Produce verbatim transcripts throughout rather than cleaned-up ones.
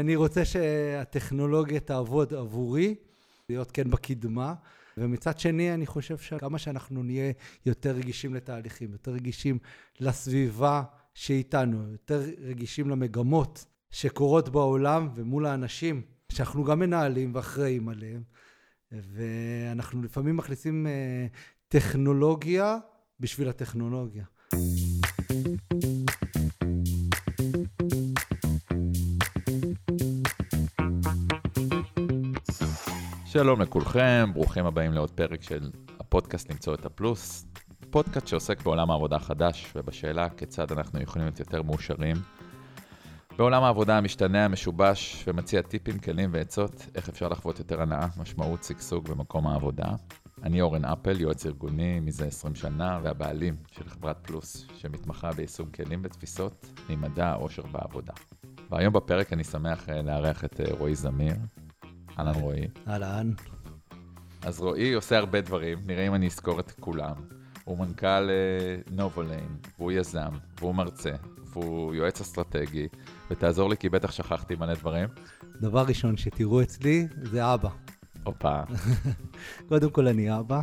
אני רוצה שהטכנולוגיה תעבוד עבורי, להיות כן בקדמה, ומצד שני אני חושב שכמה שאנחנו נהיה יותר רגישים לתהליכים, יותר רגישים לסביבה שאיתנו, יותר רגישים למגמות שקורות בעולם ומול האנשים, שאנחנו גם מנהלים ואחראים עליהם, ואנחנו לפעמים מכניסים טכנולוגיה בשביל הטכנולוגיה. שלום לכולכם, ברוכים הבאים לעוד פרק של הפודקאסט למצוא את הפלוס, פודקאסט שעוסק בעולם העבודה החדש ובשאלה כיצד אנחנו יכולים להיות יותר מאושרים בעולם העבודה המשתנה, המשובש, ומציע טיפים, כלים ועצות איך אפשר לחוות יותר הנאה, משמעות, סגסוג במקום העבודה. אני אורן אפל, יועץ ארגוני מזה עשרים שנה והבעלים של חברת פלוס שמתמחה ביישום כלים ותפיסות ממדע העושר בעבודה. והיום בפרק אני שמח לארח את רועי זמיר. אהלן רועי. אהלן. אז רועי עושה הרבה דברים, נראה אם אני אזכור את כולם. הוא מנכ"ל נובוליין, והוא יזם, והוא מרצה, והוא יועץ אסטרטגי, ותעזור לי כי בטח שכחתי מלא דברים. דבר ראשון שתראו אצלי זה אבא. אופה. קודם כל אני אבא.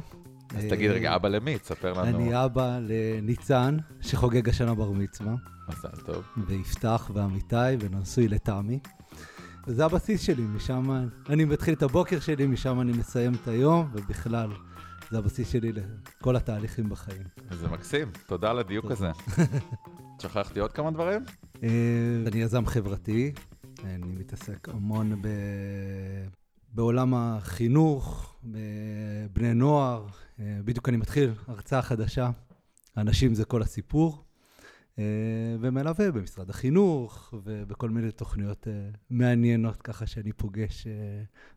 אז תגיד רגע, אבא למי? תספר לנו. אני אבא לניצן, שחוגג השנה בר מצווה. מזל טוב. ויפתח ואמיתי ונשוי לתמי. זה הבסיס שלי, משם אני מתחיל את הבוקר שלי, משם אני מסיים את היום, ובכלל זה הבסיס שלי לכל התהליכים בחיים. זה מקסים, תודה על הדיוק הזה. שכחתי עוד כמה דברים? אני יזם חברתי, אני מתעסק המון בעולם החינוך, בני נוער, בדיוק אני מתחיל הרצאה חדשה, אנשים זה כל הסיפור. ומלווה במשרד החינוך ובכל מיני תוכניות מעניינות ככה שאני פוגש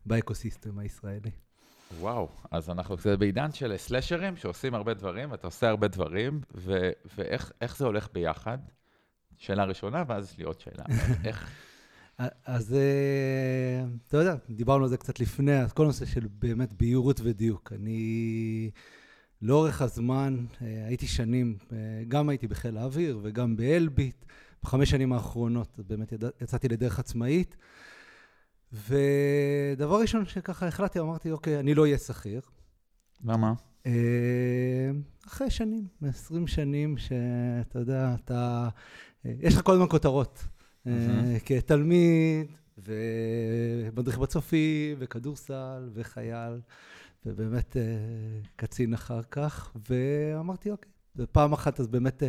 באקוסיסטם הישראלי. וואו, אז אנחנו קצת בעידן של סלשרים שעושים הרבה דברים, אתה עושה הרבה דברים, ו- ואיך איך זה הולך ביחד? שאלה ראשונה ואז יש לי עוד שאלה. איך? אז אתה יודע, דיברנו על זה קצת לפני, אז כל נושא של באמת בהירות ודיוק. אני... לאורך הזמן, הייתי שנים, גם הייתי בחיל האוויר וגם באלביט, בחמש שנים האחרונות באמת יצאתי לדרך עצמאית, ודבר ראשון שככה החלטתי, אמרתי, אוקיי, אני לא אהיה שכיר. למה? אחרי שנים, עשרים שנים שאתה יודע, אתה, יש לך כל מיני כותרות, כתלמיד ומדריך בצופי וכדורסל וחייל. ובאמת קצין אחר כך, ואמרתי אוקיי. ופעם אחת אז באמת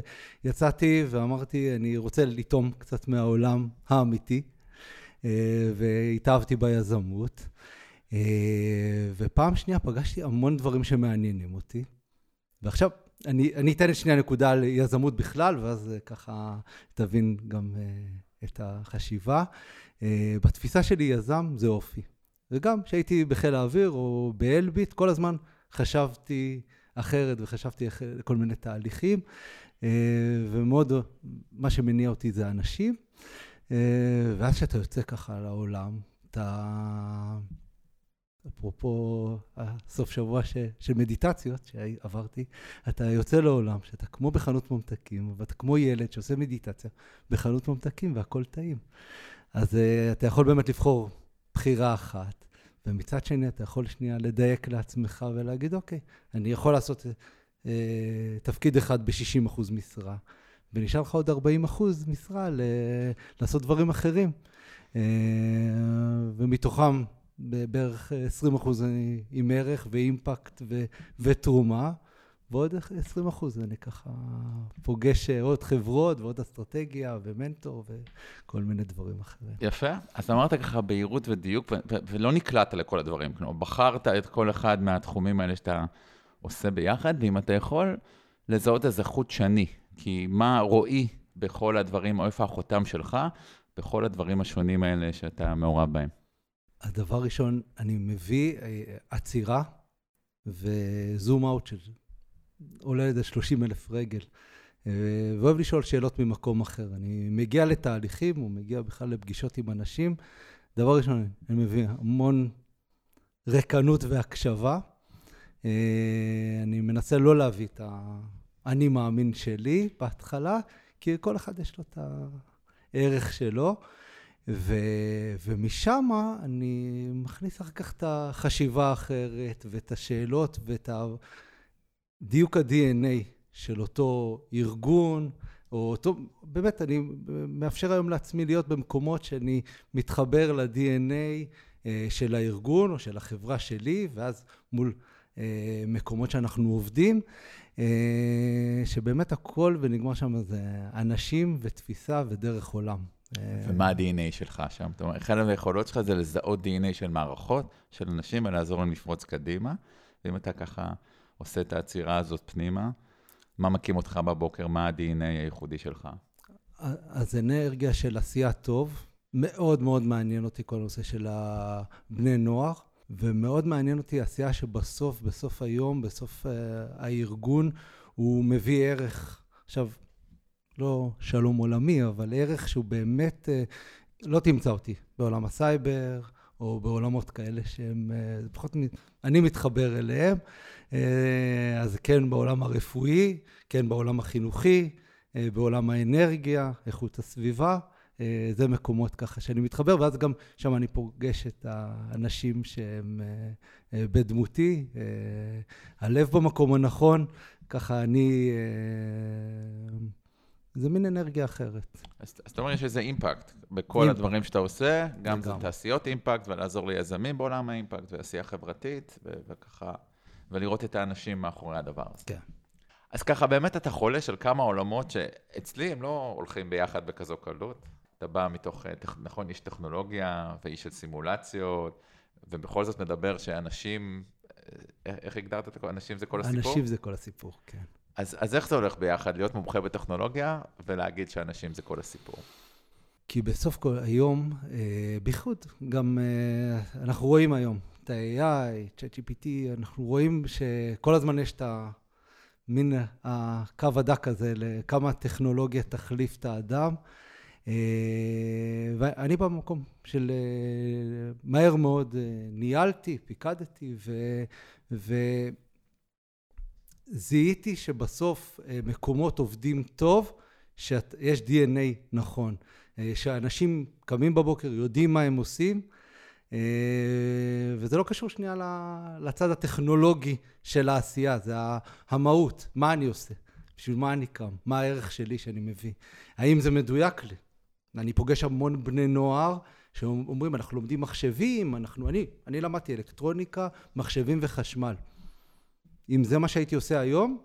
יצאתי ואמרתי, אני רוצה לתום קצת מהעולם האמיתי, והתאהבתי ביזמות. ופעם שנייה פגשתי המון דברים שמעניינים אותי. ועכשיו אני, אני אתן את שנייה נקודה ליזמות בכלל, ואז ככה תבין גם את החשיבה. בתפיסה שלי יזם זה אופי. וגם כשהייתי בחיל האוויר או באלביט, כל הזמן חשבתי אחרת וחשבתי כל מיני תהליכים, ומאוד מה שמניע אותי זה אנשים, ואז שאתה יוצא ככה לעולם, אתה, אפרופו הסוף שבוע ש... של מדיטציות שעברתי, אתה יוצא לעולם שאתה כמו בחנות ממתקים, ואתה כמו ילד שעושה מדיטציה בחנות ממתקים והכל טעים. אז אתה יכול באמת לבחור בחירה אחת, ומצד שני אתה יכול שנייה לדייק לעצמך ולהגיד, אוקיי, אני יכול לעשות אה, תפקיד אחד ב-שישים אחוז משרה, ונשאר לך עוד ארבעים אחוז משרה ל- לעשות דברים אחרים, אה, ומתוכם בערך עשרים אחוז עם ערך ואימפקט ו- ותרומה, ועוד עשרים אחוז אני ככה פוגש עוד חברות ועוד אסטרטגיה ומנטור וכל מיני דברים אחרים. יפה. אז אמרת ככה בהירות ודיוק, ו- ו- ולא נקלעת לכל הדברים. כלומר, בחרת את כל אחד מהתחומים האלה שאתה עושה ביחד, ואם אתה יכול לזהות איזה חוט שני, כי מה רואי בכל הדברים, או איפה החותם שלך, בכל הדברים השונים האלה שאתה מעורב בהם? הדבר ראשון, אני מביא עצירה וזום אאוט של זה. עולה איזה שלושים אלף רגל, ואוהב לשאול שאלות ממקום אחר. אני מגיע לתהליכים, הוא מגיע בכלל לפגישות עם אנשים. דבר ראשון, אני מביא המון ריקנות והקשבה. אני מנסה לא להביא את האני מאמין שלי בהתחלה, כי כל אחד יש לו את הערך שלו. ומשם אני מכניס אחר כך את החשיבה האחרת ואת השאלות ואת דיוק ה-די אן איי של אותו ארגון, או אותו, באמת אני מאפשר היום לעצמי להיות במקומות שאני מתחבר ל-די אן איי של הארגון או של החברה שלי, ואז מול מקומות שאנחנו עובדים, שבאמת הכל ונגמר שם זה אנשים ותפיסה ודרך עולם. ומה ה-די אן איי שלך שם? זאת אומרת, אחד היכולות שלך זה לזהות די אן איי של מערכות, של אנשים, ולעזור להם לפרוץ קדימה. ואם אתה ככה עושה את העצירה הזאת פנימה, מה מקים אותך בבוקר? מה ה-די אן איי הייחודי שלך? אז אנרגיה של עשייה טוב, מאוד מאוד מעניין אותי כל הנושא של בני נוער, ומאוד מעניין אותי עשייה שבסוף, בסוף היום, בסוף uh, הארגון, הוא מביא ערך. עכשיו, לא שלום עולמי, אבל ערך שהוא באמת לא תמצא אותי בעולם הסייבר, או בעולמות כאלה שהם פחות, אני מתחבר אליהם, אז כן בעולם הרפואי, כן בעולם החינוכי, בעולם האנרגיה, איכות הסביבה, זה מקומות ככה שאני מתחבר, ואז גם שם אני פוגש את האנשים שהם בדמותי, הלב במקום הנכון, ככה אני... זה מין אנרגיה אחרת. אז אתה אומר, יש איזה אימפקט בכל הדברים שאתה עושה, גם זה תעשיות אימפקט, ולעזור ליזמים בעולם האימפקט, ועשייה חברתית, וככה, ולראות את האנשים מאחורי הדבר הזה. כן. אז ככה, באמת אתה חולה של כמה עולמות שאצלי הם לא הולכים ביחד בכזו קלות. אתה בא מתוך, נכון, איש טכנולוגיה, ואיש של סימולציות, ובכל זאת מדבר שאנשים, איך הגדרת את הכל? אנשים זה כל הסיפור? אנשים זה כל הסיפור, כן. אז, אז איך זה הולך ביחד, להיות מומחה בטכנולוגיה ולהגיד שאנשים זה כל הסיפור? כי בסוף כל היום, אה, ביחוד, גם אה, אנחנו רואים היום את ה-איי איי, צ'אט ג'י פי טי, אנחנו רואים שכל הזמן יש את המין הקו הדק הזה, לכמה טכנולוגיה תחליף את האדם. אה, ואני במקום של אה, מהר מאוד אה, ניהלתי, פיקדתי ו... ו זיהיתי שבסוף מקומות עובדים טוב, שיש די אן איי נכון, שאנשים קמים בבוקר, יודעים מה הם עושים, וזה לא קשור שנייה לצד הטכנולוגי של העשייה, זה המהות, מה אני עושה, בשביל מה אני קם, מה הערך שלי שאני מביא, האם זה מדויק לי? אני פוגש המון בני נוער, שאומרים, אנחנו לומדים מחשבים, אנחנו, אני, אני למדתי אלקטרוניקה, מחשבים וחשמל. אם זה מה שהייתי עושה היום,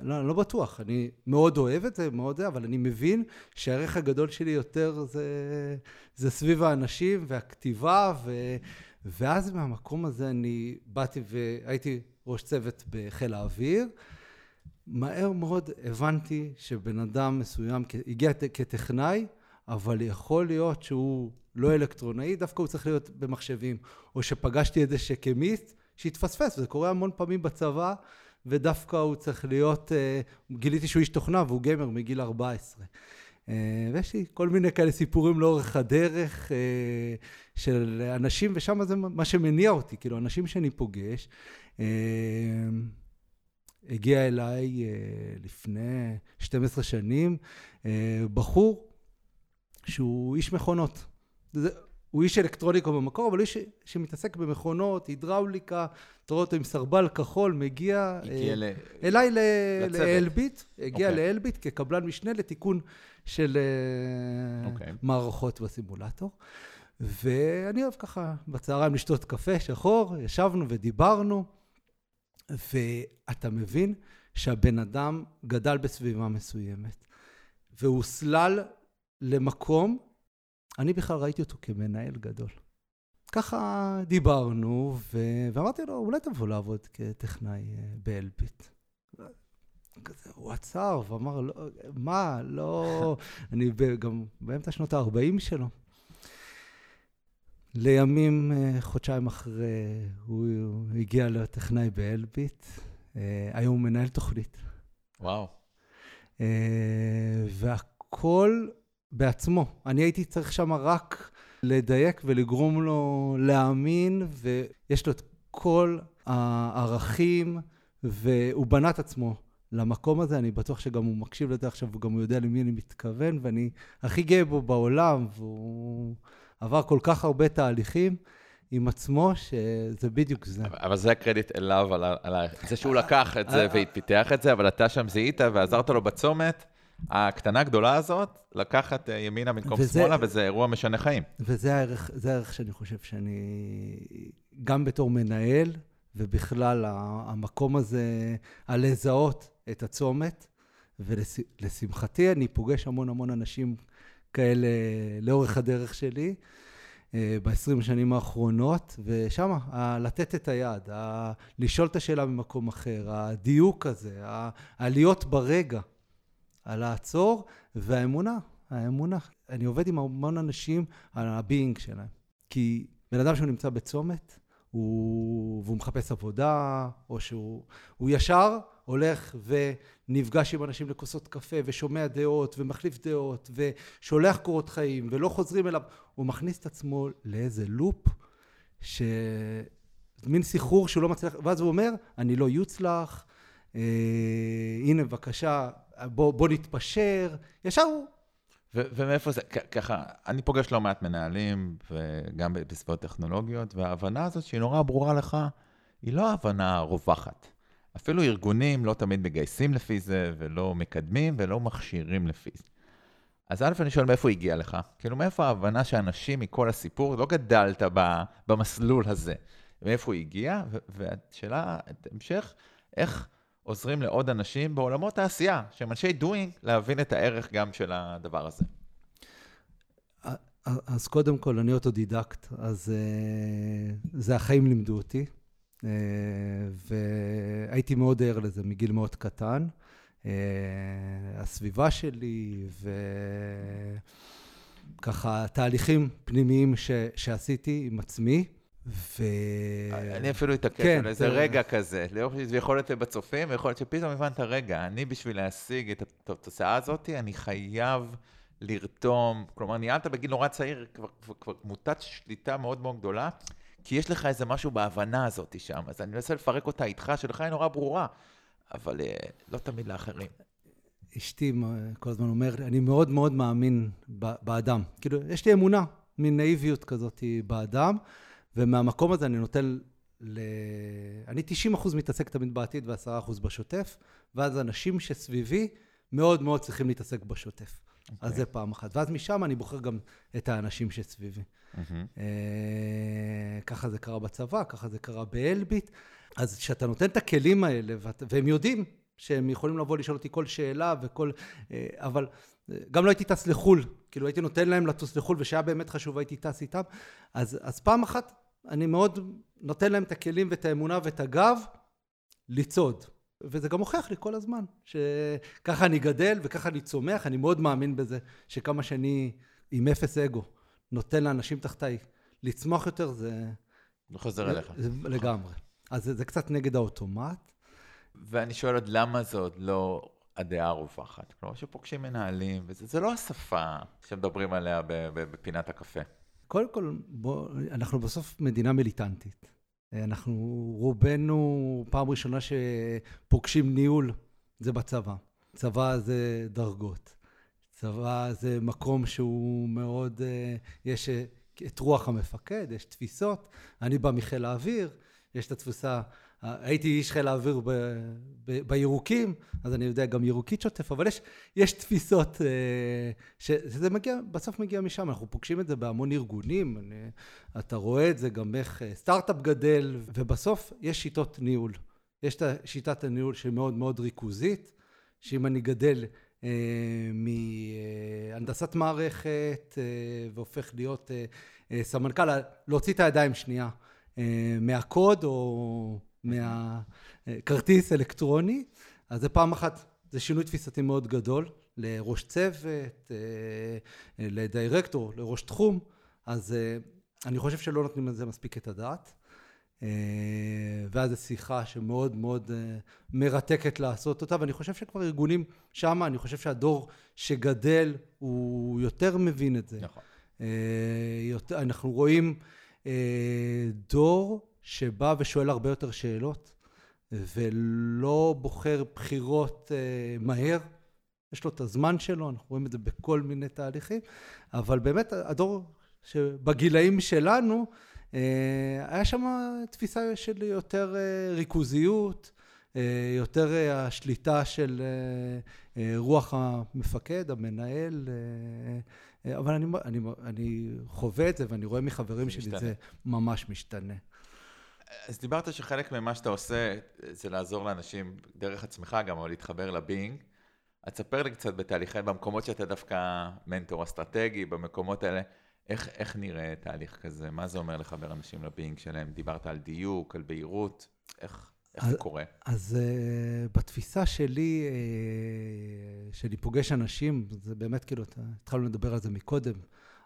לא, לא בטוח. אני מאוד אוהב את זה, מאוד, אבל אני מבין שהערך הגדול שלי יותר זה, זה סביב האנשים והכתיבה, ו, ואז מהמקום הזה אני באתי והייתי ראש צוות בחיל האוויר. מהר מאוד הבנתי שבן אדם מסוים הגיע כטכנאי, אבל יכול להיות שהוא לא אלקטרונאי, דווקא הוא צריך להיות במחשבים, או שפגשתי איזה שכמיסט, שהתפספס, וזה קורה המון פעמים בצבא, ודווקא הוא צריך להיות, גיליתי שהוא איש תוכנה, והוא גיימר מגיל ארבע עשרה. ויש לי כל מיני כאלה סיפורים לאורך הדרך של אנשים, ושם זה מה שמניע אותי, כאילו אנשים שאני פוגש, הגיע אליי לפני שתים עשרה שנים, בחור שהוא איש מכונות. זה... הוא איש אלקטרוניקה במקור, אבל איש שמתעסק במכונות, הידראוליקה, תראות עם סרבל כחול, מגיע אליי לאלביט, הגיע לאלביט כקבלן משנה לתיקון של מערכות בסימולטור. ואני אוהב ככה בצהריים לשתות קפה שחור, ישבנו ודיברנו, ואתה מבין שהבן אדם גדל בסביבה מסוימת, והוא סלל למקום, אני בכלל ראיתי אותו כמנהל גדול. ככה דיברנו, ו... ואמרתי לו, אולי תבוא לעבוד כטכנאי באלביט. כזה, הוא עצר ואמר, לא, מה, לא... אני גם באמצע שנות ה-ארבעים שלו. לימים, חודשיים אחרי, הוא הגיע לטכנאי באלביט. היום הוא מנהל תוכנית. וואו. והכל... בעצמו. אני הייתי צריך שם רק לדייק ולגרום לו להאמין, ויש לו את כל הערכים, והוא בנה את עצמו למקום הזה, אני בטוח שגם הוא מקשיב לזה עכשיו, וגם הוא יודע למי אני מתכוון, ואני הכי גאה בו בעולם, והוא עבר כל כך הרבה תהליכים עם עצמו, שזה בדיוק זה. אבל זה הקרדיט אליו, על, על זה שהוא לקח את זה והתפיתח את זה, אבל אתה שם זיהית ועזרת לו בצומת, הקטנה הגדולה הזאת, לקחת ימינה במקום וזה, שמאלה, וזה אירוע משנה חיים. וזה הערך, זה הערך שאני חושב שאני, גם בתור מנהל, ובכלל המקום הזה, על לזהות את הצומת, ולשמחתי אני פוגש המון המון אנשים כאלה לאורך הדרך שלי, ב-עשרים שנים האחרונות, ושם לתת את היד, לשאול את השאלה ממקום אחר, הדיוק הזה, להיות ברגע, לעצור, והאמונה, האמונה. אני עובד עם המון אנשים על הביינג שלהם, כי בן אדם שהוא נמצא בצומת, הוא, והוא מחפש עבודה, או שהוא ישר הולך ונפגש עם אנשים לכוסות קפה, ושומע דעות, ומחליף דעות, ושולח קורות חיים, ולא חוזרים אליו. הוא מכניס את עצמו לאיזה לופ, שמין סיחור שהוא לא מצליח, ואז הוא אומר, אני לא יוצלח, אה, הנה בבקשה, בוא, בוא נתפשר, ישר הוא. ו- ומאיפה זה, כ- ככה, אני פוגש לא מעט מנהלים, וגם בסביבות טכנולוגיות, וההבנה הזאת שהיא נורא ברורה לך, היא לא ההבנה רווחת. אפילו ארגונים לא תמיד מגייסים לפי זה, ולא מקדמים, ולא מכשירים לפי זה. אז אלף אני שואל, מאיפה הגיע לך? כאילו, מאיפה ההבנה שאנשים מכל הסיפור, לא גדלת ב- במסלול הזה. מאיפה הוא הגיע? ו- והשאלה, המשך, איך עוזרים לעוד אנשים בעולמות העשייה, שהם אנשי דוינג, להבין את הערך גם של הדבר הזה. אז קודם כל, אני אוטודידקט, אז זה החיים לימדו אותי, והייתי מאוד ער לזה מגיל מאוד קטן. הסביבה שלי, וככה, תהליכים פנימיים ש... שעשיתי עם עצמי, ו... אני אפילו אתעקש על איזה רגע כזה, יכול להיות בצופים, יכול להיות שפתאום הבנת הרגע, אני בשביל להשיג את התוצאה הזאת, אני חייב לרתום, כלומר ניהלת בגיל נורא צעיר, כבר מוטת שליטה מאוד מאוד גדולה, כי יש לך איזה משהו בהבנה הזאת שם, אז אני מנסה לפרק אותה איתך, שלך היא נורא ברורה, אבל לא תמיד לאחרים. אשתי כל הזמן אומר, אני מאוד מאוד מאמין באדם, כאילו יש לי אמונה, מין נאיביות כזאת באדם, ומהמקום הזה אני נוטל, ל... אני תשעים אחוז מתעסק תמיד בעתיד ו-עשרה אחוז בשוטף, ואז אנשים שסביבי מאוד מאוד צריכים להתעסק בשוטף. Okay. אז זה פעם אחת. ואז משם אני בוחר גם את האנשים שסביבי. Mm-hmm. אה, ככה זה קרה בצבא, ככה זה קרה באלביט. אז כשאתה נותן את הכלים האלה, ואת... והם יודעים שהם יכולים לבוא לשאול אותי כל שאלה וכל... אה, אבל... גם לא הייתי טס לחול, כאילו הייתי נותן להם לטוס לחול, ושהיה באמת חשוב, הייתי טס איתם, אז, אז פעם אחת אני מאוד נותן להם את הכלים ואת האמונה ואת הגב לצעוד, וזה גם הוכיח לי כל הזמן, שככה אני גדל וככה אני צומח, אני מאוד מאמין בזה, שכמה שאני עם אפס אגו נותן לאנשים תחתיי לצמוח יותר, זה... חוזר אליך. לגמרי. אז זה, זה קצת נגד האוטומט. ואני שואל עוד למה זה עוד לא... הדעה הרווחת, כלומר שפוגשים מנהלים, וזה לא השפה שמדברים עליה בפינת הקפה. קודם כל, בוא, אנחנו בסוף מדינה מיליטנטית. אנחנו רובנו, פעם ראשונה שפוגשים ניהול, זה בצבא. צבא זה דרגות. צבא זה מקום שהוא מאוד, יש את רוח המפקד, יש תפיסות. אני בא מחיל האוויר, יש את התפוסה... הייתי איש חיל האוויר ב, ב, בירוקים, אז אני יודע גם ירוקית שוטף, אבל יש, יש תפיסות ש, שזה מגיע, בסוף מגיע משם, אנחנו פוגשים את זה בהמון ארגונים, אני, אתה רואה את זה גם איך סטארט-אפ גדל, ובסוף יש שיטות ניהול, יש את שיטת הניהול שהיא מאוד מאוד ריכוזית, שאם אני גדל אה, מהנדסת מערכת אה, והופך להיות אה, אה, סמנכ"ל, להוציא את הידיים שנייה אה, מהקוד או... מהכרטיס אלקטרוני, אז זה פעם אחת, זה שינוי תפיסתי מאוד גדול, לראש צוות, לדיירקטור, לראש תחום, אז אני חושב שלא נותנים לזה מספיק את הדעת, ואז זו שיחה שמאוד מאוד מרתקת לעשות אותה, ואני חושב שכבר ארגונים שם, אני חושב שהדור שגדל, הוא יותר מבין את זה. נכון. אנחנו רואים דור, שבא ושואל הרבה יותר שאלות, ולא בוחר בחירות מהר, יש לו את הזמן שלו, אנחנו רואים את זה בכל מיני תהליכים, אבל באמת הדור שבגילאים שלנו, היה שם תפיסה של יותר ריכוזיות, יותר השליטה של רוח המפקד, המנהל, אבל אני, אני, אני חווה את זה ואני רואה מחברים שלי, משתנה. זה ממש משתנה. אז דיברת שחלק ממה שאתה עושה, זה לעזור לאנשים דרך עצמך גם, או להתחבר לביינג. אז ספר לי קצת בתהליכי, במקומות שאתה דווקא מנטור אסטרטגי, במקומות האלה, איך, איך נראה תהליך כזה? מה זה אומר לחבר אנשים לביינג שלהם? דיברת על דיוק, על בהירות, איך, איך אז, זה קורה? אז uh, בתפיסה שלי, uh, שאני פוגש אנשים, זה באמת כאילו, התחלנו לדבר על זה מקודם,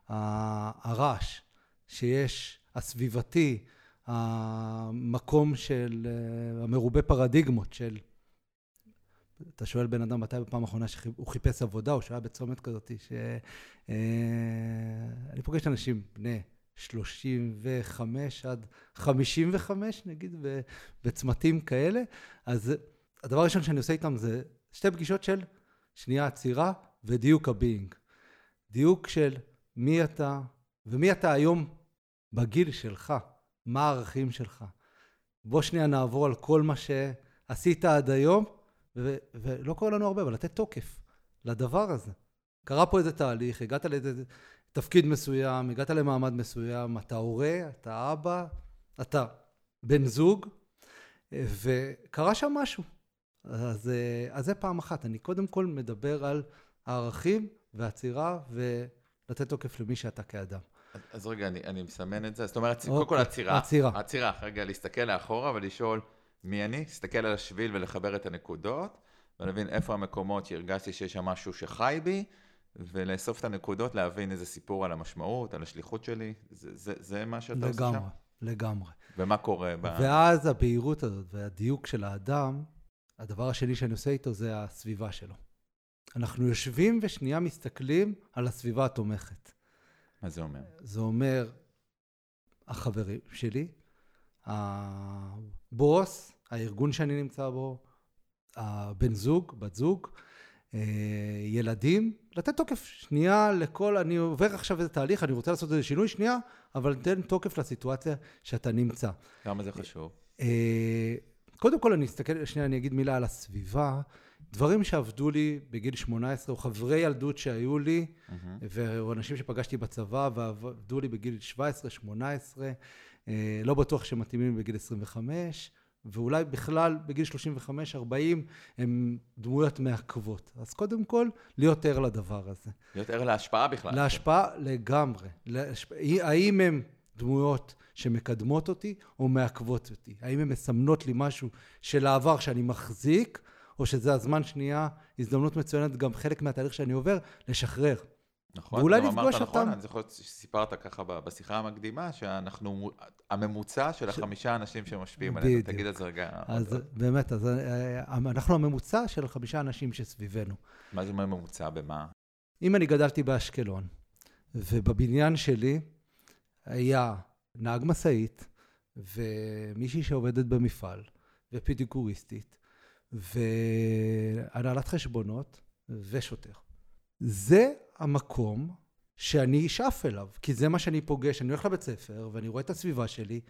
הרעש שיש, הסביבתי, המקום של uh, המרובה פרדיגמות של, אתה שואל בן אדם מתי בפעם האחרונה שהוא חיפש עבודה, או שהיה בצומת כזאת, שאני פוגש אנשים בני שלושים וחמש עד חמישים וחמש, נגיד, בצמתים כאלה. אז הדבר הראשון שאני עושה איתם זה שתי פגישות של שנייה עצירה ודיוק הביינג. דיוק של מי אתה, ומי אתה היום בגיל שלך, מה הערכים שלך. בוא שנייה נעבור על כל מה שעשית עד היום, ו- ולא קורה לנו הרבה, אבל לתת תוקף לדבר הזה. קרה פה איזה תהליך, הגעת לאיזה תפקיד מסוים, הגעת למעמד מסוים, אתה הורה, אתה אבא, אתה בן זוג, וקרה שם משהו. אז, אז זה פעם אחת. אני קודם כל מדבר על הערכים והצירה, ולתת תוקף למי שאתה כאדם. אז, אז רגע, אני, אני מסמן את זה. זאת אומרת, קודם כל הצירה. הצירה. הצירה, רגע, להסתכל לאחורה ולשאול, מי אני? להסתכל על השביל ולחבר את הנקודות, ולהבין איפה המקומות שהרגשתי שיש שם משהו שחי בי, ולאסוף את הנקודות, להבין איזה סיפור על המשמעות, על השליחות שלי, זה, זה, זה מה שאתה לגמרי, עושה שם? לגמרי, לגמרי. ומה קורה? ואז ב... הבהירות הזאת והדיוק של האדם, הדבר השני שאני עושה איתו זה הסביבה שלו. אנחנו יושבים ושנייה מסתכלים על הסביבה התומכת. מה זה אומר? זה אומר, החברים שלי, הבוס, הארגון שאני נמצא בו, הבן זוג, בת זוג, ילדים, לתת תוקף שנייה לכל, אני עובר עכשיו איזה תהליך, אני רוצה לעשות איזה שינוי שנייה, אבל תן תוקף לסיטואציה שאתה נמצא. כמה זה חשוב? קודם כל אני אסתכל, שנייה אני אגיד מילה על הסביבה, דברים שעבדו לי בגיל שמונה עשרה, או חברי ילדות שהיו לי, או אנשים שפגשתי בצבא ועבדו לי בגיל שבע עשרה, שמונה עשרה, לא בטוח שמתאימים בגיל עשרים וחמש, ואולי בכלל בגיל שלושים וחמש ארבעים הם דמויות מעקבות. אז קודם כל, להיות ער לדבר הזה. להיות ער להשפעה בכלל. להשפעה לגמרי. להשפ... האם הם דמויות שמקדמות אותי או מעקבות אותי? האם הם מסמנות לי משהו של העבר שאני מחזיק, או שזה הזמן שנייה, הזדמנות מצוינת, גם חלק מהתהליך שאני עובר, לשחרר. נכון, ואולי לפגוש אותם. נכון, אני זוכר שסיפרת ככה בשיחה המקדימה, שאנחנו, הממוצע של החמישה אנשים שמשפיעים עלינו, תגיד את זה רגע. אז באמת, אז אנחנו הממוצע של חמישה אנשים שסביבנו. מה זה ממוצע במה? אם אני גדלתי באשקלון, ובבניין שלי היה נהג מסעית, ומישהי שעובדת במפעל, ופידיקוריסטית, והנהלת חשבונות, ושוטר. זה המקום שאני אשאף אליו, כי זה מה שאני פוגש, אני הולך לבית ספר ואני רואה את הסביבה שלי,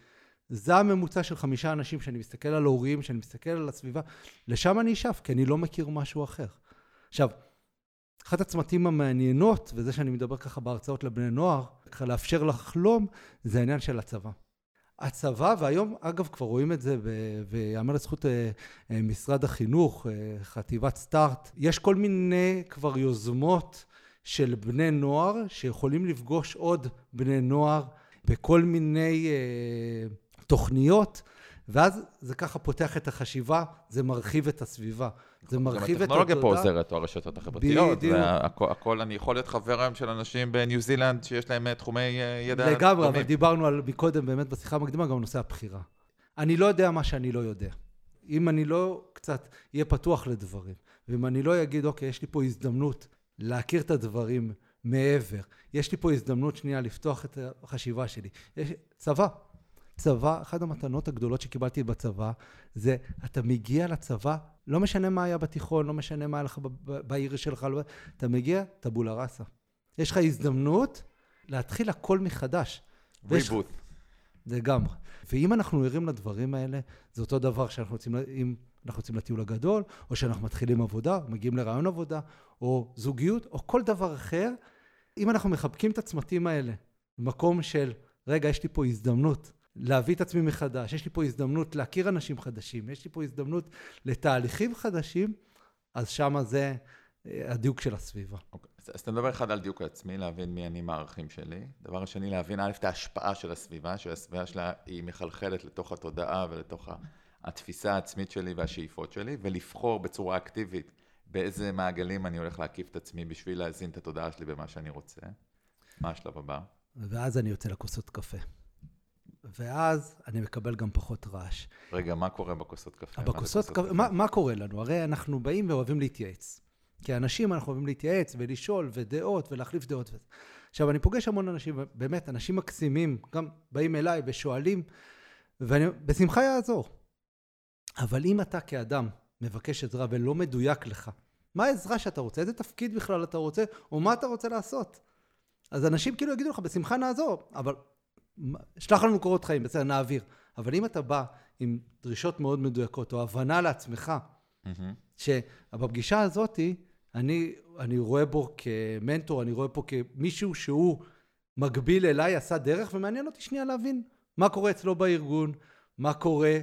זה הממוצע של חמישה אנשים שאני מסתכל על ההורים, שאני מסתכל על הסביבה, לשם אני אשאף, כי אני לא מכיר משהו אחר. עכשיו, אחת הצמתים המעניינות, וזה שאני מדבר ככה בהרצאות לבני נוער, ככה לאפשר לחלום, זה העניין של הצבא. הצבא, והיום אגב כבר רואים את זה, ויאמר לזכות משרד החינוך, חטיבת סטארט, יש כל מיני כבר יוזמות של בני נוער, שיכולים לפגוש עוד בני נוער בכל מיני אה, תוכניות, ואז זה ככה פותח את החשיבה, זה מרחיב את הסביבה, זה מרחיב את התודעה. הטכנולוגיה פה עוזרת, או הרשתות החברתיות, והכל, אני יכול להיות חבר היום של אנשים בניו זילנד, שיש להם תחומי ידע. לגמרי, אבל דיברנו על מקודם, באמת בשיחה המקדימה, גם נושא הבחירה. אני לא יודע מה שאני לא יודע. אם אני לא קצת, יהיה פתוח לדברים, ואם אני לא אגיד, אוקיי, יש לי פה הזדמנות, להכיר את הדברים מעבר. יש לי פה הזדמנות שנייה לפתוח את החשיבה שלי. יש צבא. צבא, אחת המתנות הגדולות שקיבלתי בצבא, זה אתה מגיע לצבא, לא משנה מה היה בתיכון, לא משנה מה היה לך בעיר שלך, אתה מגיע, טבולה ראסה. יש לך הזדמנות להתחיל הכל מחדש. ריבוט. זה גם. ואם אנחנו ערים לדברים האלה, זה אותו דבר שאנחנו רוצים, אם אנחנו רוצים לטיול הגדול, או שאנחנו מתחילים עבודה, מגיעים לרעיון עבודה, או זוגיות, או כל דבר אחר, אם אנחנו מחבקים את הצמתים האלה, במקום של, רגע, יש לי פה הזדמנות להביא את עצמי מחדש, יש לי פה הזדמנות להכיר אנשים חדשים, יש לי פה הזדמנות לתהליכים חדשים, אז שמה זה הדיוק של הסביבה. אוקיי. אז אתה מדבר אחד על דיוק עצמי, להבין מי אני, מה הערכים שלי. דבר השני, להבין א' את ההשפעה של הסביבה, שהסביבה שלה היא מחלחלת לתוך התודעה ולתוך התפיסה העצמית שלי והשאיפות שלי, ולבחור בצורה אקטיבית באיזה מעגלים אני הולך להקיף את עצמי בשביל להזין את התודעה שלי במה שאני רוצה. מה השלב הבא? ואז אני יוצא לכוסות קפה. ואז אני מקבל גם פחות רעש. רגע, מה קורה בכוסות קפה? בכוסות קפה, מה, מה קורה לנו? הרי אנחנו באים ואוהבים להתייעץ. כי אנשים אנחנו אוהבים להתייעץ ולשאול ודעות ולהחליף דעות. עכשיו, אני פוגש המון אנשים, באמת, אנשים מקסימים, גם באים אליי ושואלים, ואני בשמחה יעזור. אבל אם אתה כאדם מבקש עזרה ולא מדויק לך, מה העזרה שאתה רוצה? איזה תפקיד בכלל אתה רוצה? או מה אתה רוצה לעשות? אז אנשים כאילו יגידו לך, בשמחה נעזור, אבל שלח לנו קורות חיים, בסדר, נעביר. אבל אם אתה בא עם דרישות מאוד מדויקות, או הבנה לעצמך, שבפגישה הזאת, אני, אני רואה בו כמנטור, אני רואה פה כמישהו שהוא מקביל אליי, עשה דרך, ומעניין אותי שנייה להבין מה קורה אצלו בארגון, מה קורה,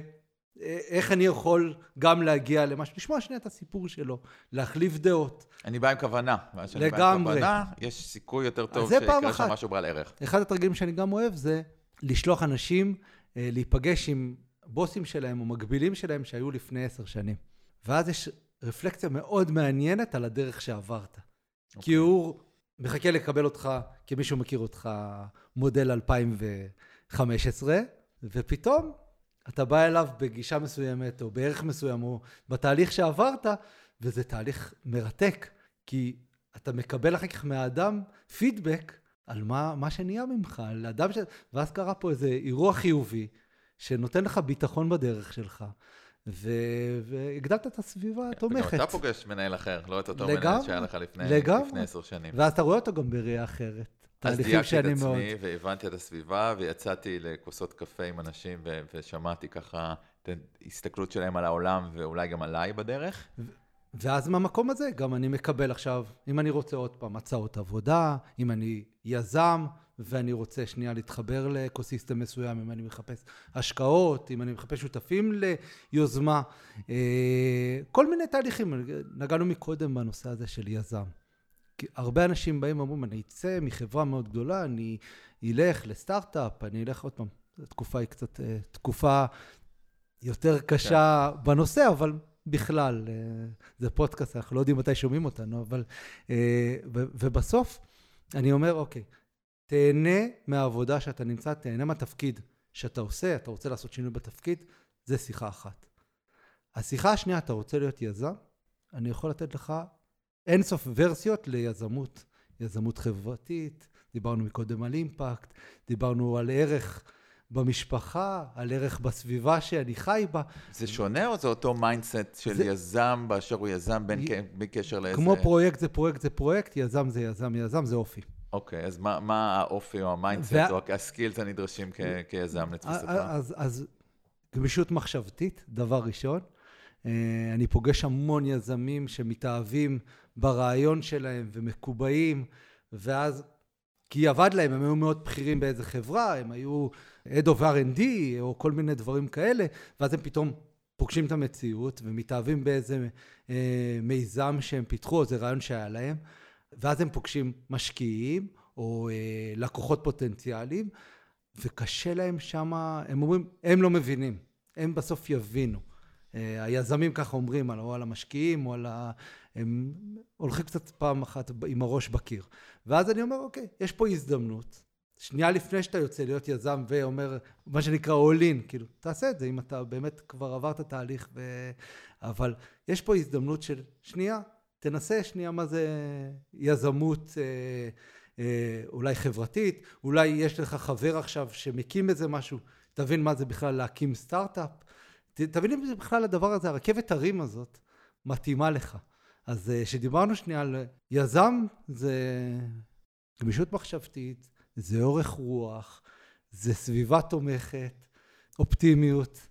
איך אני יכול גם להגיע למשהו, לשמוע שנייה את הסיפור שלו, להחליף דעות. אני בא עם כוונה. לגמרי. בא עם כוונה, יש סיכוי יותר טוב שיקרה שם משהו בעל ערך. אחד התרגילים שאני גם אוהב זה לשלוח אנשים להיפגש עם בוסים שלהם או מקבילים שלהם שהיו לפני עשר שנים. ואז יש רפלקציה מאוד מעניינת על הדרך שעברת. Okay. כי הוא מחכה לקבל אותך, כי מישהו מכיר אותך, מודל אלפיים וחמש עשרה, ופתאום אתה בא אליו בגישה מסוימת, או בערך מסוים, או בתהליך שעברת, וזה תהליך מרתק, כי אתה מקבל אחר כך מהאדם פידבק על מה, מה שנהיה ממך, על אדם ש... ואז קרה פה איזה אירוע חיובי, שנותן לך ביטחון בדרך שלך, והגדלת את הסביבה התומכת. אתה פוגש מנהל אחר, לא את אותו מנהל שהיה לך לפני עשר שנים. ואז אתה רואה אותו גם בריאה אחרת. אז דייקתי את עצמי והבנתי את הסביבה, ויצאתי לכוסות קפה עם אנשים, ושמעתי ככה את ההסתכלות שלהם על העולם, ואולי גם עליי בדרך. ואז מהמקום הזה גם אני מקבל עכשיו, אם אני רוצה עוד פעם הצעות עבודה, אם אני יזם, ואני רוצה שנייה להתחבר לאקוסיסטם מסוים, אם אני מחפש השקעות, אם אני מחפש שותפים ליוזמה, כל מיני תהליכים. נגענו מקודם בנושא הזה של יזם. הרבה אנשים באים ואומרים, אני אצא מחברה מאוד גדולה, אני אלך לסטארט-אפ, אני אלך עוד פעם, התקופה היא קצת, תקופה יותר קשה בנושא, אבל בכלל, זה פודקאסט, אנחנו לא יודעים מתי שומעים אותנו, אבל, ובסוף אני אומר, אוקיי, תהנה מהעבודה שאתה נמצא, תהנה מהתפקיד שאתה עושה, אתה רוצה לעשות שינוי בתפקיד, זה שיחה אחת. השיחה השנייה, אתה רוצה להיות יזם, אני יכול לתת לך אינסוף ורסיות ליזמות, יזמות חברתית, דיברנו מקודם על אימפקט, דיברנו על ערך במשפחה, על ערך בסביבה שאני חי בה. זה שונה או זה אותו מיינדסט של זה... יזם באשר הוא יזם בין י... קשר לאיזה? כמו פרויקט זה פרויקט זה פרויקט, יזם זה יזם, יזם זה אופי. אוקיי, אז מה, מה האופי או המיינדסט וה... או הסקילס הנדרשים כ... כיזם לתפיסתך? אז, אז גמישות מחשבתית, דבר ראשון. אני פוגש המון יזמים שמתאהבים ברעיון שלהם ומקובעים, ואז, כי עבד להם, הם היו מאוד בכירים באיזה חברה, הם היו Head of אר אנד די או כל מיני דברים כאלה, ואז הם פתאום פוגשים את המציאות ומתאהבים באיזה אה, מיזם שהם פיתחו, או זה רעיון שהיה להם, ואז הם פוגשים משקיעים או אה, לקוחות פוטנציאליים, וקשה להם שמה, הם אומרים, הם לא מבינים, הם בסוף יבינו. היזמים ככה אומרים, או על המשקיעים, או על ה... הם הולכים קצת פעם אחת עם הראש בקיר. ואז אני אומר, אוקיי, יש פה הזדמנות. שנייה לפני שאתה יוצא להיות יזם ואומר, מה שנקרא אולין, כאילו, תעשה את זה, אם אתה באמת כבר עברת תהליך, ו... אבל יש פה הזדמנות של שנייה, תנסה שנייה מה זה יזמות, אה, אה, אולי חברתית, אולי יש לך חבר עכשיו שמקים איזה משהו, תבין מה זה בכלל להקים סטארט-אפ, תבין אם זה בכלל הדבר הזה, הרכבת הרים הזאת מתאימה לך. אז שדיברנו שנייה על יזם, זה גמישות מחשבתית, זה אורך רוח, זה סביבה תומכת, אופטימיות.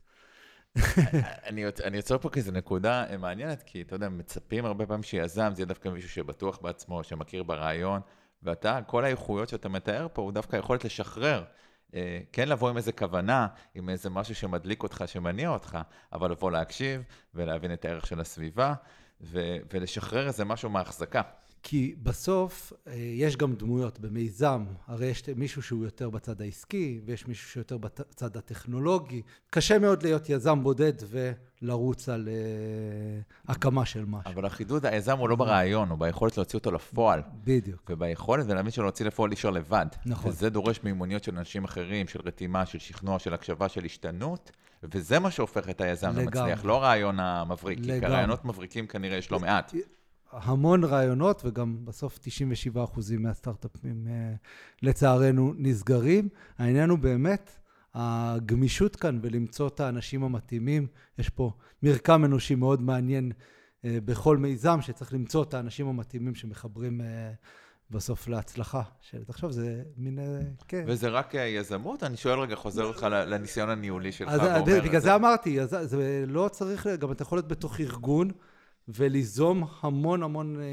אני יוצר פה כזה נקודה מעניינת, כי אתה יודע, מצפים הרבה פעמים שיזם, זה דווקא מישהו שבטוח בעצמו, שמכיר ברעיון, ואתה, כל האיכויות שאתה מתאר פה, הוא דווקא יכולת לשחרר, כן לבוא עם איזה כוונה, עם איזה משהו שמדליק אותך, שמניע אותך, אבל לבוא להקשיב ולהבין את הערך של הסביבה, ו- ולשחרר איזה משהו מההחזקה. כי בסוף יש גם דמויות במיזם, הרי יש מישהו שהוא יותר בצד העסקי, ויש מישהו שיותר בצד הטכנולוגי. קשה מאוד להיות יזם בודד ולרוץ על הקמה של משהו. אבל החידוד, היזם הוא לא ברעיון, הוא ביכולת להוציא אותו לפועל. בדיוק. וביכולת ולהאמין שלא להוציא לפועל אישר לבד. נכון. וזה דורש מיומנויות של אנשים אחרים, של רתימה, של שכנוע, של הקשבה, של השתנות. וזה מה שהופך את היזם למצליח, לא רעיון המבריק. כי רעיונות מבריקים כנראה יש לו מעט. המון רעיונות, וגם בסוף תשעים ושבעה אחוז מהסטארט-אפים לצערנו נסגרים. העניין הוא באמת הגמישות כאן ולמצוא את האנשים המתאימים. יש פה מרקם אנושי מאוד מעניין בכל מיזם, שצריך למצוא את האנשים המתאימים שמחברים בסוף להצלחה. עכשיו זה מין... וזה רק יזמות? אני שואל רגע, חוזר אותך לניסיון הניהולי שלך. בגלל זה אמרתי, זה לא צריך, גם אתה יכול להיות בתוך ארגון, וליזום המון המון אה,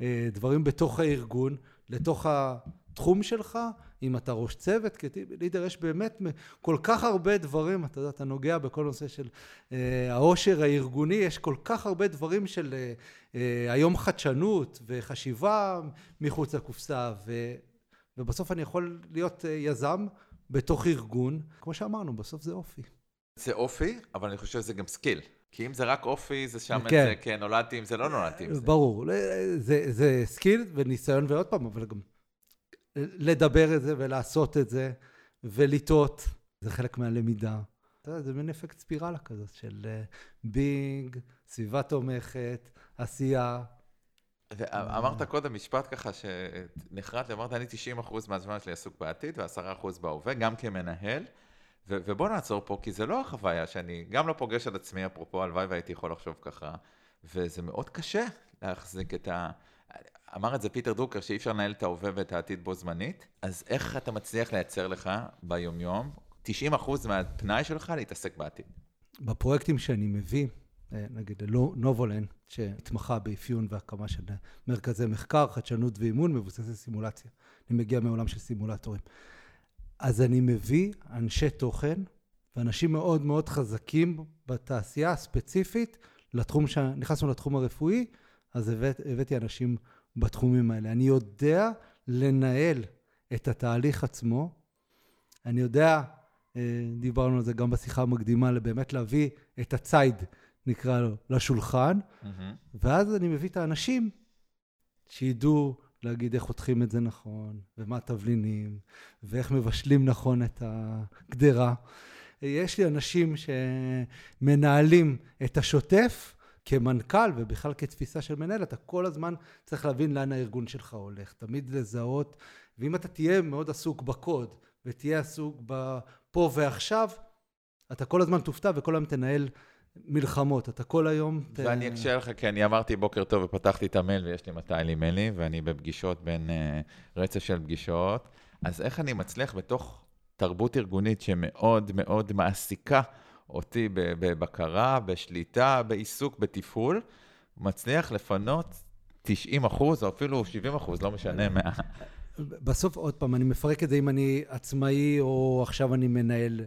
אה, דברים בתוך הארגון, לתוך התחום שלך, אם אתה ראש צוות, כי לידר יש באמת כל כך הרבה דברים, אתה יודע, אתה נוגע בכל נושא של אה, העושר הארגוני, יש כל כך הרבה דברים של אה, אה, היום חדשנות וחשיבה מחוץ לקופסה, ו, ובסוף אני יכול להיות אה, יזם בתוך ארגון, כמו שאמרנו, בסוף זה אופי. זה אופי, אבל אני חושב שזה גם סקיל. כי אם זה רק אופי, זה שם כן. את זה, כן, נולדתי עם זה, לא נולדתי עם זה. ברור, זה, זה סקיל וניסיון ועוד פעם, אבל גם לדבר את זה ולעשות את זה, ולטעות, זה חלק מהלמידה. זה מין אפקט ספירלה כזאת של בינג, סביבה תומכת, עשייה. אמרת קודם משפט ככה שנחרט, אמרת אני תשעים אחוז מהזמן שלי עסוק בעתיד ו-עשרה אחוז בהווה, גם כמנהל. ו- ובוא נעצור פה, כי זה לא החוויה שאני גם לא פוגש על עצמי, אפרופו, הלוואי והייתי יכול לחשוב ככה, וזה מאוד קשה להחזיק את ה... אמר את זה פיטר דוקר, שאי אפשר לנהל את ההווה ואת העתיד בו זמנית, אז איך אתה מצליח לייצר לך ביומיום תשעים אחוז מהפנאי שלך להתעסק בעתיד? בפרויקטים שאני מביא, נגיד נובולן, שהתמחה באפיון והקמה של מרכזי מחקר, חדשנות ואימון, מבוססת סימולציה. אני מגיע מעולם של סימולטורים. אז אני מביא אנשי תוכן ואנשים מאוד מאוד חזקים בתעשייה הספציפית לתחום שנכנסנו לתחום הרפואי, אז הבאת, הבאתי אנשים בתחומים האלה. אני יודע לנהל את התהליך עצמו, אני יודע, דיברנו על זה גם בשיחה המקדימה, לבאמת להביא את הצייד, נקרא לו, לשולחן, mm-hmm. ואז אני מביא את האנשים שידעו, להגיד איך חותכים את זה נכון, ומה התבלינים, ואיך מבשלים נכון את הגדרה. יש לי אנשים שמנהלים את השוטף כמנכ"ל, ובכלל כתפיסה של מנהל, אתה כל הזמן צריך להבין לאן הארגון שלך הולך, תמיד לזהות, ואם אתה תהיה מאוד עסוק בקוד, ותהיה עסוק פה ועכשיו, אתה כל הזמן תופתע, וכל היום תנהל מלחמות, אתה כל היום... ואני אקשה לך, כי אני אמרתי בוקר טוב ופתחתי את המייל ויש לי מאתיים אימיילים, ואני בפגישות בין רצף של פגישות, אז איך אני מצליח בתוך תרבות ארגונית שמאוד מאוד מעסיקה אותי בבקרה, בשליטה, בעיסוק, בתפעול, מצליח לפנות תשעים אחוז או אפילו שבעים אחוז, לא משנה מה... בסוף עוד פעם, אני מפרק את זה אם אני עצמאי או עכשיו אני מנהל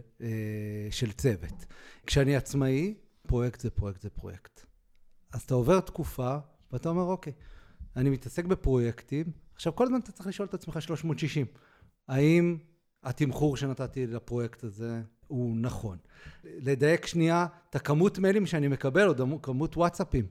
של צוות. כשאני עצמאי, פרויקט זה פרויקט זה פרויקט. אז אתה עובר תקופה, ואתה אומר, אוקיי, אני מתעסק בפרויקטים, עכשיו כל הזמן אתה צריך לשאול את עצמך שלוש מאות שישים, האם התמחור שנתתי לפרויקט הזה הוא נכון? לדייק שנייה, את הכמות מיילים שאני מקבל, או כמות וואטסאפים,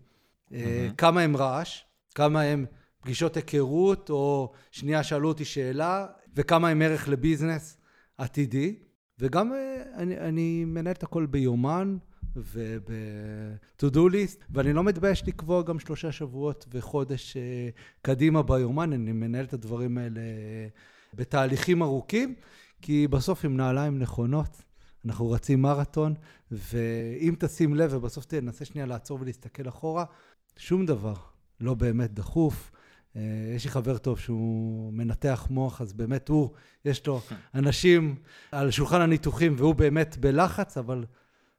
mm-hmm. כמה הם רעש, כמה הם פגישות היכרות, או שנייה שאלו אותי שאלה, וכמה הם ערך לביזנס עתידי, וגם אני, אני מנהל את הכל ביומן, וב-to-do list, ואני לא מתבייש לקבוע גם שלושה שבועות וחודש קדימה ביומן, אני מנהל את הדברים האלה בתהליכים ארוכים, כי בסוף עם נעליים נכונות, אנחנו רצים מרתון, ואם תשים לב ובסוף תנסה שנייה לעצור ולהסתכל אחורה, שום דבר לא באמת דחוף. יש לי חבר טוב שהוא מנתח מוח, אז באמת הוא, יש לו אנשים על שולחן הניתוחים והוא באמת בלחץ, אבל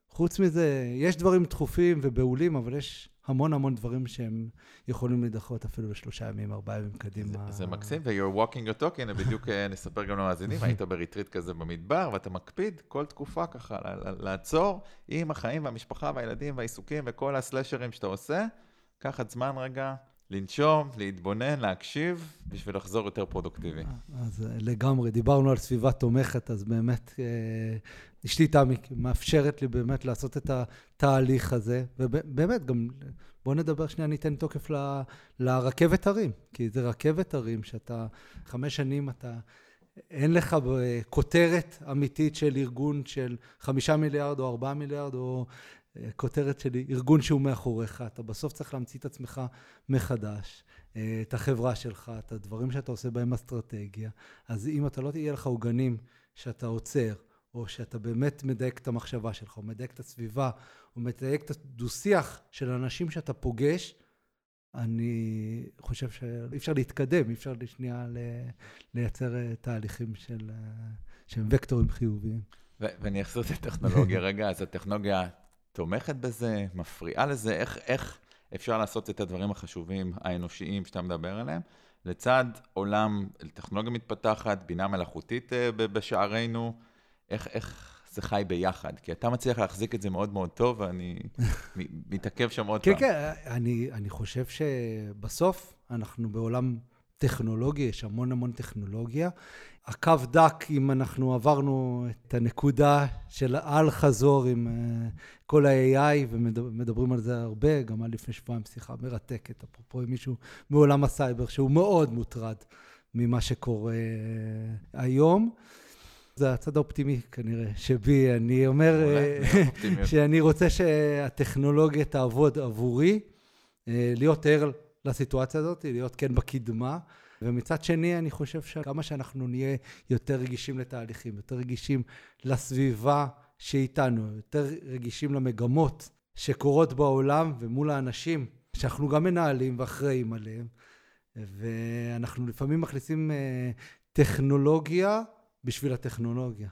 חוץ מזה, יש דברים דחופים ובעולים, אבל יש המון המון דברים שהם יכולים לדחות אפילו לשלושה ימים, ארבעה ימים קדימה. זה מקסים, ו-you're walking your talk, הנה בדיוק נספר גם למאזינים, היית בריטריט כזה במדבר, ואתה מקפיד כל תקופה ככה, לעצור עם החיים והמשפחה והילדים והעיסוקים וכל הסלשרים שאתה עושה, קחת זמן רגע, לנשום, להתבונן, להקשיב, בשביל לחזור יותר פרודוקטיבי. אז לגמרי, דיברנו על סביבה תומכת, אז באמת, אשתי תמי מאפשרת לי באמת לעשות את התהליך הזה, ובאמת גם, בוא נדבר שנייה, ניתן תוקף ל, לרכבת הרים, כי זה רכבת הרים שאתה, חמש שנים אתה, אין לך כותרת אמיתית של ארגון של חמישה מיליארד או ארבעה מיליארד או... כותרת שלי, ארגון שהוא מאחוריך, אתה בסוף צריך להמציא את עצמך מחדש, את החברה שלך, את הדברים שאתה עושה בהם אסטרטגיה, אז אם אתה לא תהיה לך עוגנים שאתה עוצר, או שאתה באמת מדייק את המחשבה שלך, או מדייק את הסביבה, או מדייק את הדו-שיח של אנשים שאתה פוגש, אני חושב שאי אפשר להתקדם, אי אפשר לשנייה לייצר תהליכים של, של וקטורים חיוביים. ו- ואני אחזור את הטכנולוגיה רגע, אז הטכנולוגיה... תומכת בזה, מפריעה לזה, איך, איך אפשר לעשות את הדברים החשובים, האנושיים שאתה מדבר עליהם, לצד עולם, טכנולוגיה מתפתחת, בינה מלאכותית בשערינו, איך, איך זה חי ביחד, כי אתה מצליח להחזיק את זה מאוד מאוד טוב, ואני מתעכב שם עוד פעם. כן, כן, אני, אני חושב שבסוף אנחנו בעולם טכנולוגי, יש המון המון טכנולוגיה, הקו דק, אם אנחנו עברנו את הנקודה של העל חזור עם כל ה-איי איי, ומדברים על זה הרבה, גם על לפני שבועיים שיחה מרתקת, אפרופו עם מישהו מעולם הסייבר, שהוא מאוד מוטרד ממה שקורה היום. זה הצד האופטימי כנראה, שבי אני אומר שאני רוצה שהטכנולוגיה תעבוד עבורי, להיות ער לסיטואציה הזאת, להיות כן בקדמה, ומצד שני אני חושב שכמה שאנחנו נהיה יותר רגישים לתהליכים, יותר רגישים לסביבה שאיתנו, יותר רגישים למגמות שקורות בעולם ומול האנשים שאנחנו גם מנהלים ואחראים עליהם, ואנחנו לפעמים מכניסים טכנולוגיה בשביל הטכנולוגיה.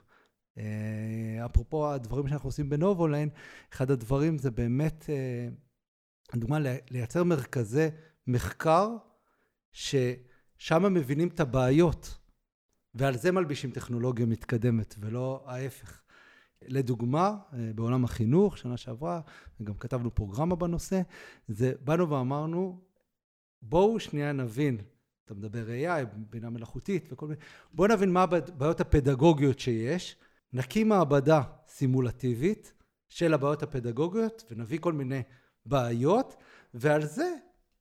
אפרופו הדברים שאנחנו עושים בנובולן, אחד הדברים זה באמת, הדוגמה לייצר מרכזי מחקר ש... שם מבינים את הבעיות, ועל זה מלבישים טכנולוגיה מתקדמת, ולא ההפך. לדוגמה, בעולם החינוך, שנה שעברה, גם כתבנו פרוגרמה בנושא, זה באנו ואמרנו, בואו שנייה נבין, אתה מדבר איי איי, בינה מלאכותית וכל מיני, בואו נבין מה הבעיות הפדגוגיות שיש, נקים מעבדה סימולטיבית של הבעיות הפדגוגיות, ונביא כל מיני בעיות, ועל זה,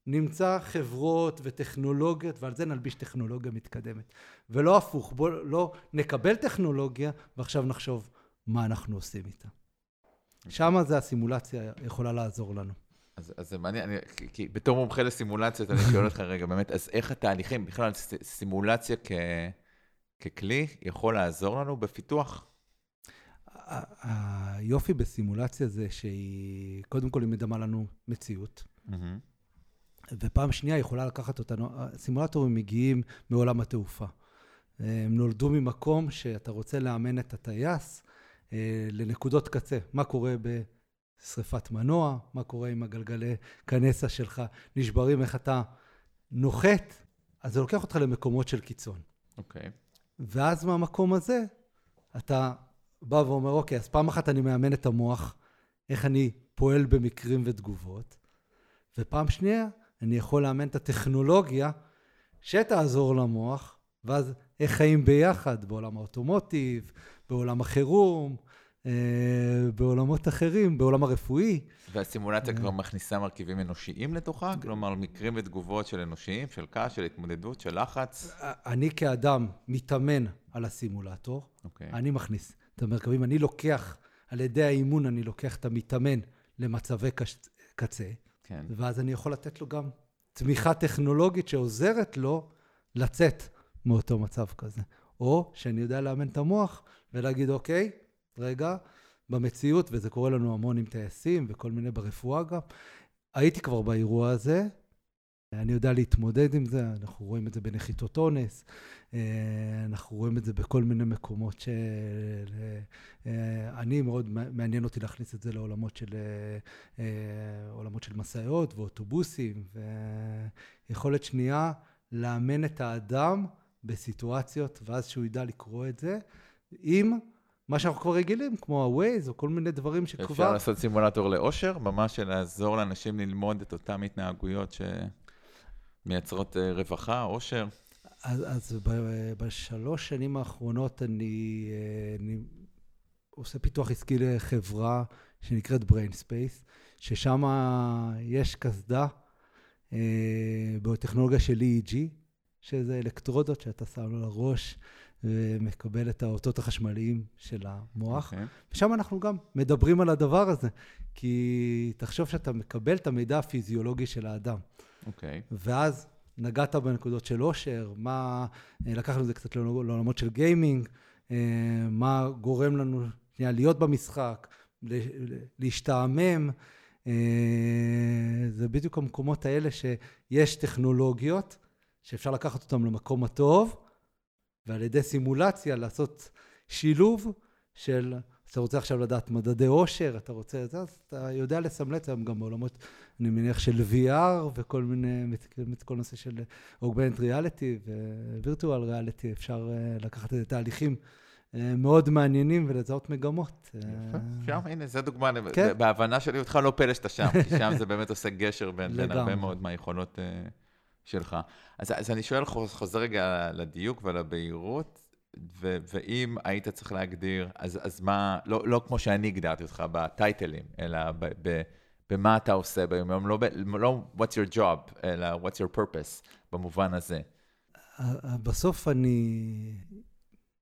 נמצא חברות וטכנולוגיות, ועל זה נלביש טכנולוגיה מתקדמת. ולא הפוך, בוא לא נקבל טכנולוגיה, ועכשיו נחשוב מה אנחנו עושים איתה. שמה זה הסימולציה יכולה לעזור לנו. אז, אז זה מעניין, אני, כי בתור מומחה לסימולציות, אני שואל אותך רגע, באמת, אז איך התהליכים, בכלל סימולציה כ, ככלי יכול לעזור לנו בפיתוח? היופי בסימולציה זה שהיא, קודם כל היא מדמה לנו מציאות. ופעם שנייה יכולה לקחת אותנו, הסימולטורים מגיעים מעולם התעופה. הם נולדו ממקום שאתה רוצה לאמן את הטייס לנקודות קצה. מה קורה בשריפת מנוע, מה קורה עם הגלגלי כנסה שלך, נשברים איך אתה נוחת, אז זה לוקח אותך למקומות של קיצון. אוקיי. ואז מהמקום הזה, אתה בא ואומר, אוקיי, אז פעם אחת אני מאמן את המוח, איך אני פועל במקרים ותגובות, ופעם שנייה, אני יכול לאמן את הטכנולוגיה שתעזור למוח, ואז איך חיים ביחד בעולם האוטומוטיב, בעולם החירום, בעולמות אחרים, בעולם הרפואי. והסימולציה כבר מכניסה מרכיבים אנושיים לתוכה? כלומר, מקרים ותגובות של אנושיים, של קש, של התמודדות, של לחץ? אני כאדם מתאמן על הסימולטור, אני מכניס את המרכבים, אני לוקח, על ידי האימון אני לוקח את המתאמן למצבי קצה, כן. ואז אני יכול לתת לו גם תמיכה טכנולוגית שעוזרת לו לצאת מאותו מצב כזה. או שאני יודע לאמן את המוח ולהגיד, אוקיי, רגע, במציאות, וזה קורה לנו המון עם טייסים וכל מיני ברפואה גם. הייתי כבר באירוע הזה, אני יודע להתמודד עם זה, אנחנו רואים את זה בנחיתות אונס, אנחנו רואים את זה בכל מיני מקומות של... אני מאוד מעניין אותי להכניס את זה לעולמות של, עולמות של מסעיות ואוטובוסים, ויכולת שנייה לאמן את האדם בסיטואציות, ואז שהוא ידע לקרוא את זה, עם... מה שאנחנו כבר רגילים, כמו הווייז, או כל מיני דברים שכבר... אפשר לעשות סימולטור לאושר, ממש לעזור לאנשים ללמוד את אותם התנהגויות שמייצרות רווחה, אושר. אז, אז ב- בשלוש שנים האחרונות אני, אני עושה פיתוח עסקי לחברה שנקראת Brain Space, ששם יש כסדה בטכנולוגיה של אי אי ג'י, שזה אלקטרודות שאתה שם לו לראש, ומקבל את האותות החשמליים של המוח. Okay. ושם אנחנו גם מדברים על הדבר הזה, כי תחשוב שאתה מקבל את המידע הפיזיולוגי של האדם. אוקיי. Okay. ואז נגעת בנקודות של אושר, מה, לקחנו את זה קצת לעולמות של גיימינג, מה גורם לנו להיות במשחק, להשתעמם. זה בדיוק המקומות האלה שיש טכנולוגיות, שאפשר לקחת אותם למקום הטוב, ועל ידי סימולציה לעשות שילוב של, אתה רוצה עכשיו לדעת מדדי אושר, אתה רוצה, אתה יודע לסמלט גם בעולמות, אני מניח, של וי אר וכל מיני, כל נושא של Augmented Reality ו-Virtual Reality, אפשר לקחת את התהליכים מאוד מעניינים ולזהות מגמות. שם, הנה, זו דוגמה, בהבנה שלי אותך לא פלש אתה שם, כי שם זה באמת עושה גשר בין הרבה מאוד מהיכולות... שלך. אז, אז אני שואל, חוזר רגע לדיוק ולבהירות, ו, ואם היית צריך להגדיר, אז, אז מה, לא, לא כמו שאני הגדרתי אותך בטייטלים, אלא ב, ב, במה אתה עושה ביום, לא, לא what's your job, אלא what's your purpose, במובן הזה. בסוף אני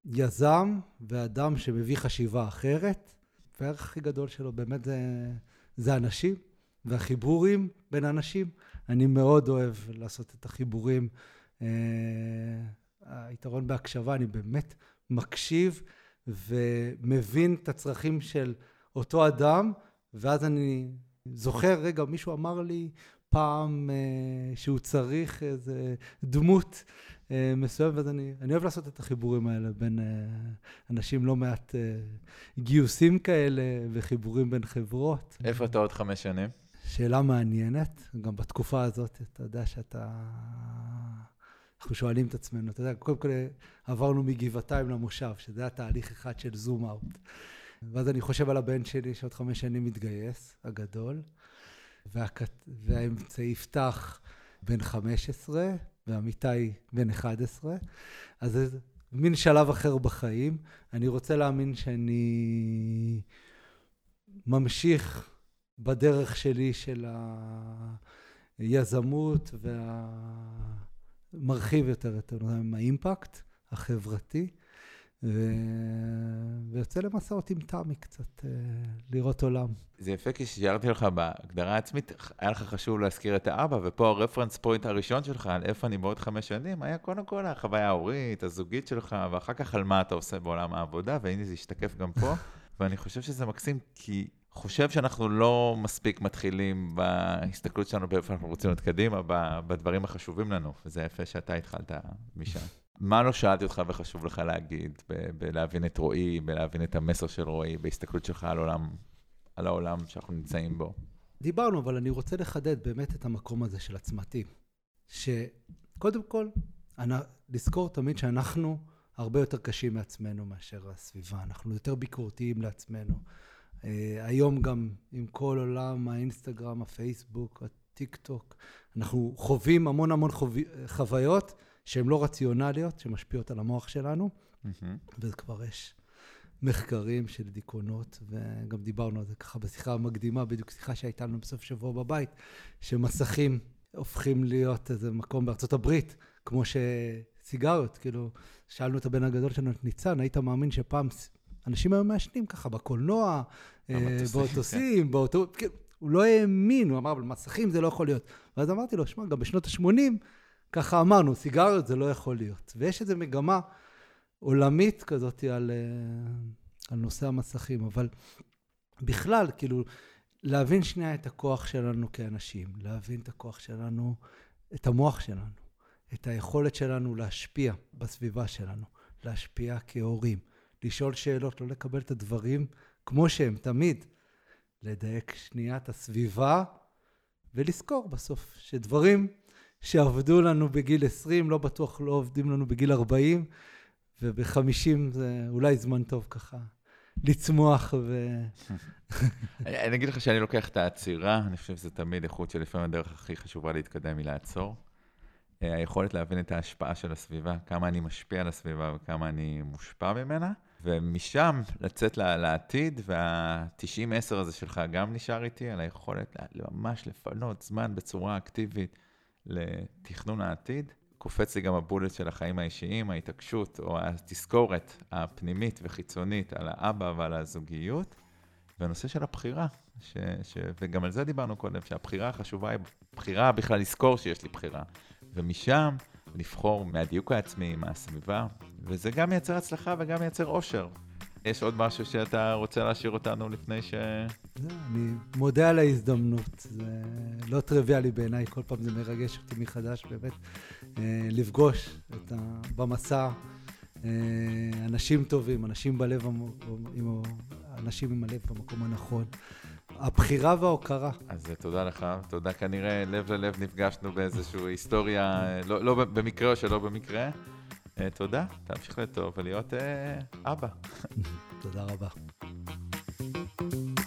יזם ואדם שמביא חשיבה אחרת, והערך הכי גדול שלו באמת זה, זה אנשים, והחיבורים בין אנשים. אני מאוד אוהב לעשות את החיבורים. אה, היתרון בהקשבה, אני באמת מקשיב ומבין את הצרכים של אותו אדם, ואז אני זוכר, רגע, מישהו אמר לי פעם אה, שהוא צריך איזה דמות אה, מסוים, ואז אני, אני אוהב לעשות את החיבורים האלה בין אה, אנשים, לא מעט אה, גיוסים כאלה וחיבורים בין חברות. איפה אתה עוד חמש שנים? שאלה מעניינת, גם בתקופה הזאת, אתה יודע שאתה... אנחנו שואלים את עצמנו, אתה יודע, קודם כל עברנו מגבעתיים למושב, שזה היה תהליך אחד של זום אאוט. ואז אני חושב על הבן שלי, שעוד חמש שנים מתגייס, הגדול, והכת... והאמצעי יפתח בן חמש עשרה, והמיטאי בן אחת עשרה. אז זה מין שלב אחר בחיים. אני רוצה להאמין שאני ממשיך... בדרך שלי של היזמות והמרחיב יותר את האימפקט החברתי, ויוצא למסעות עם תמי קצת, לראות עולם. זה יפה, כי ששארתי לך בהגדרה העצמית, היה לך חשוב להזכיר את האבא, ופה הרפרנס פוינט הראשון שלך, על איפה אני בעוד חמש שנים, היה קודם כל החוויה ההורית, הזוגית שלך, ואחר כך על מה אתה עושה בעולם העבודה, והנה זה השתקף גם פה, ואני חושב שזה מקסים, כי... חושב שאנחנו לא מספיק מתחילים בהסתכלות שלנו, באיפה אנחנו רוצים להיות קדימה, בדברים החשובים לנו, וזה יפה שאתה התחלת משם. מה לא שאלתי אותך וחשוב לך להגיד, בלהבין את רועי, בלהבין את המסר של רועי, בהסתכלות שלך על העולם, על העולם שאנחנו נמצאים בו? דיברנו, אבל אני רוצה לחדד באמת את המקום הזה של עצמתי, שקודם כל, לזכור תמיד שאנחנו הרבה יותר קשים מעצמנו מאשר הסביבה, אנחנו יותר ביקורתיים לעצמנו, Uh, היום גם עם כל עולם, האינסטגרם, הפייסבוק, הטיק טוק, אנחנו חווים המון המון חווי, חוויות שהן לא רציונליות, שמשפיעות על המוח שלנו, mm-hmm. וכבר יש מחקרים של דיכאונות, וגם דיברנו על זה ככה בשיחה המקדימה, בדיוק שיחה שהייתה לנו בסוף שבוע בבית, שמסכים הופכים להיות איזה מקום בארצות הברית, כמו שסיגריות, כאילו, שאלנו את הבן הגדול שלנו, ניצן, היית מאמין שפעם... אנשים היום מעשנים ככה, בקולנוע, באוטוסים, באוטובוס, הוא לא האמין, הוא אמר, אבל מסכים זה לא יכול להיות. ואז אמרתי לו, שמע, גם בשנות ה-שמונים, ככה אמרנו, סיגריות זה לא יכול להיות. ויש איזו מגמה עולמית כזאת על על נושא המסכים, אבל בכלל, כאילו, להבין שנייה את הכוח שלנו כאנשים, להבין את הכוח שלנו, את המוח שלנו, את היכולת שלנו להשפיע בסביבה שלנו, להשפיע כהורים, לשאול שאלות, לא לקבל את הדברים כמו שהם, תמיד לדייק שנייה את הסביבה, ולזכור בסוף שדברים שעבדו לנו בגיל עשרים, לא בטוח לא עובדים לנו בגיל ארבעים, וב-חמישים זה אולי זמן טוב ככה, לצמוח ו... אני אגיד לך שאני לוקח את העצירה, אני חושב שזה תמיד איכות שלפעמים הדרך הכי חשובה להתקדם היא לעצור. היכולת להבין את ההשפעה של הסביבה, כמה אני משפיע על הסביבה וכמה אני מושפע ממנה, ומשם לצאת לעתיד, וה-תשעים עשר הזה שלך גם נשאר איתי, על היכולת ממש לפנות זמן בצורה אקטיבית לתכנון העתיד. קופץ לי גם הבולט של החיים האישיים, ההתעקשות או התזכורת הפנימית וחיצונית על האבא ועל הזוגיות, והנושא של הבחירה, ש... ש... וגם על זה דיברנו קודם, שהבחירה החשובה היא בחירה בכלל לזכור שיש לי בחירה, ומשם לבחור מהדיוק העצמי, מהסביבה, וזה גם מייצר הצלחה וגם מייצר אושר. יש עוד משהו שאתה רוצה להשאיר אותנו לפני ש... זה, אני מודה על ההזדמנות, זה לא טריוויאלי בעיניי, כל פעם זה מרגש אותי מחדש באמת, לפגוש את ה... במסע אנשים טובים, אנשים בלב, עם... אנשים עם הלב במקום הנכון, הבחירה וההוקרה. אז תודה לך, תודה, כנראה לב ללב נפגשנו באיזושהי היסטוריה, לא, לא במקרה או שלא במקרה. תודה, תמשיך לטוב ולהיות אבא. תודה רבה.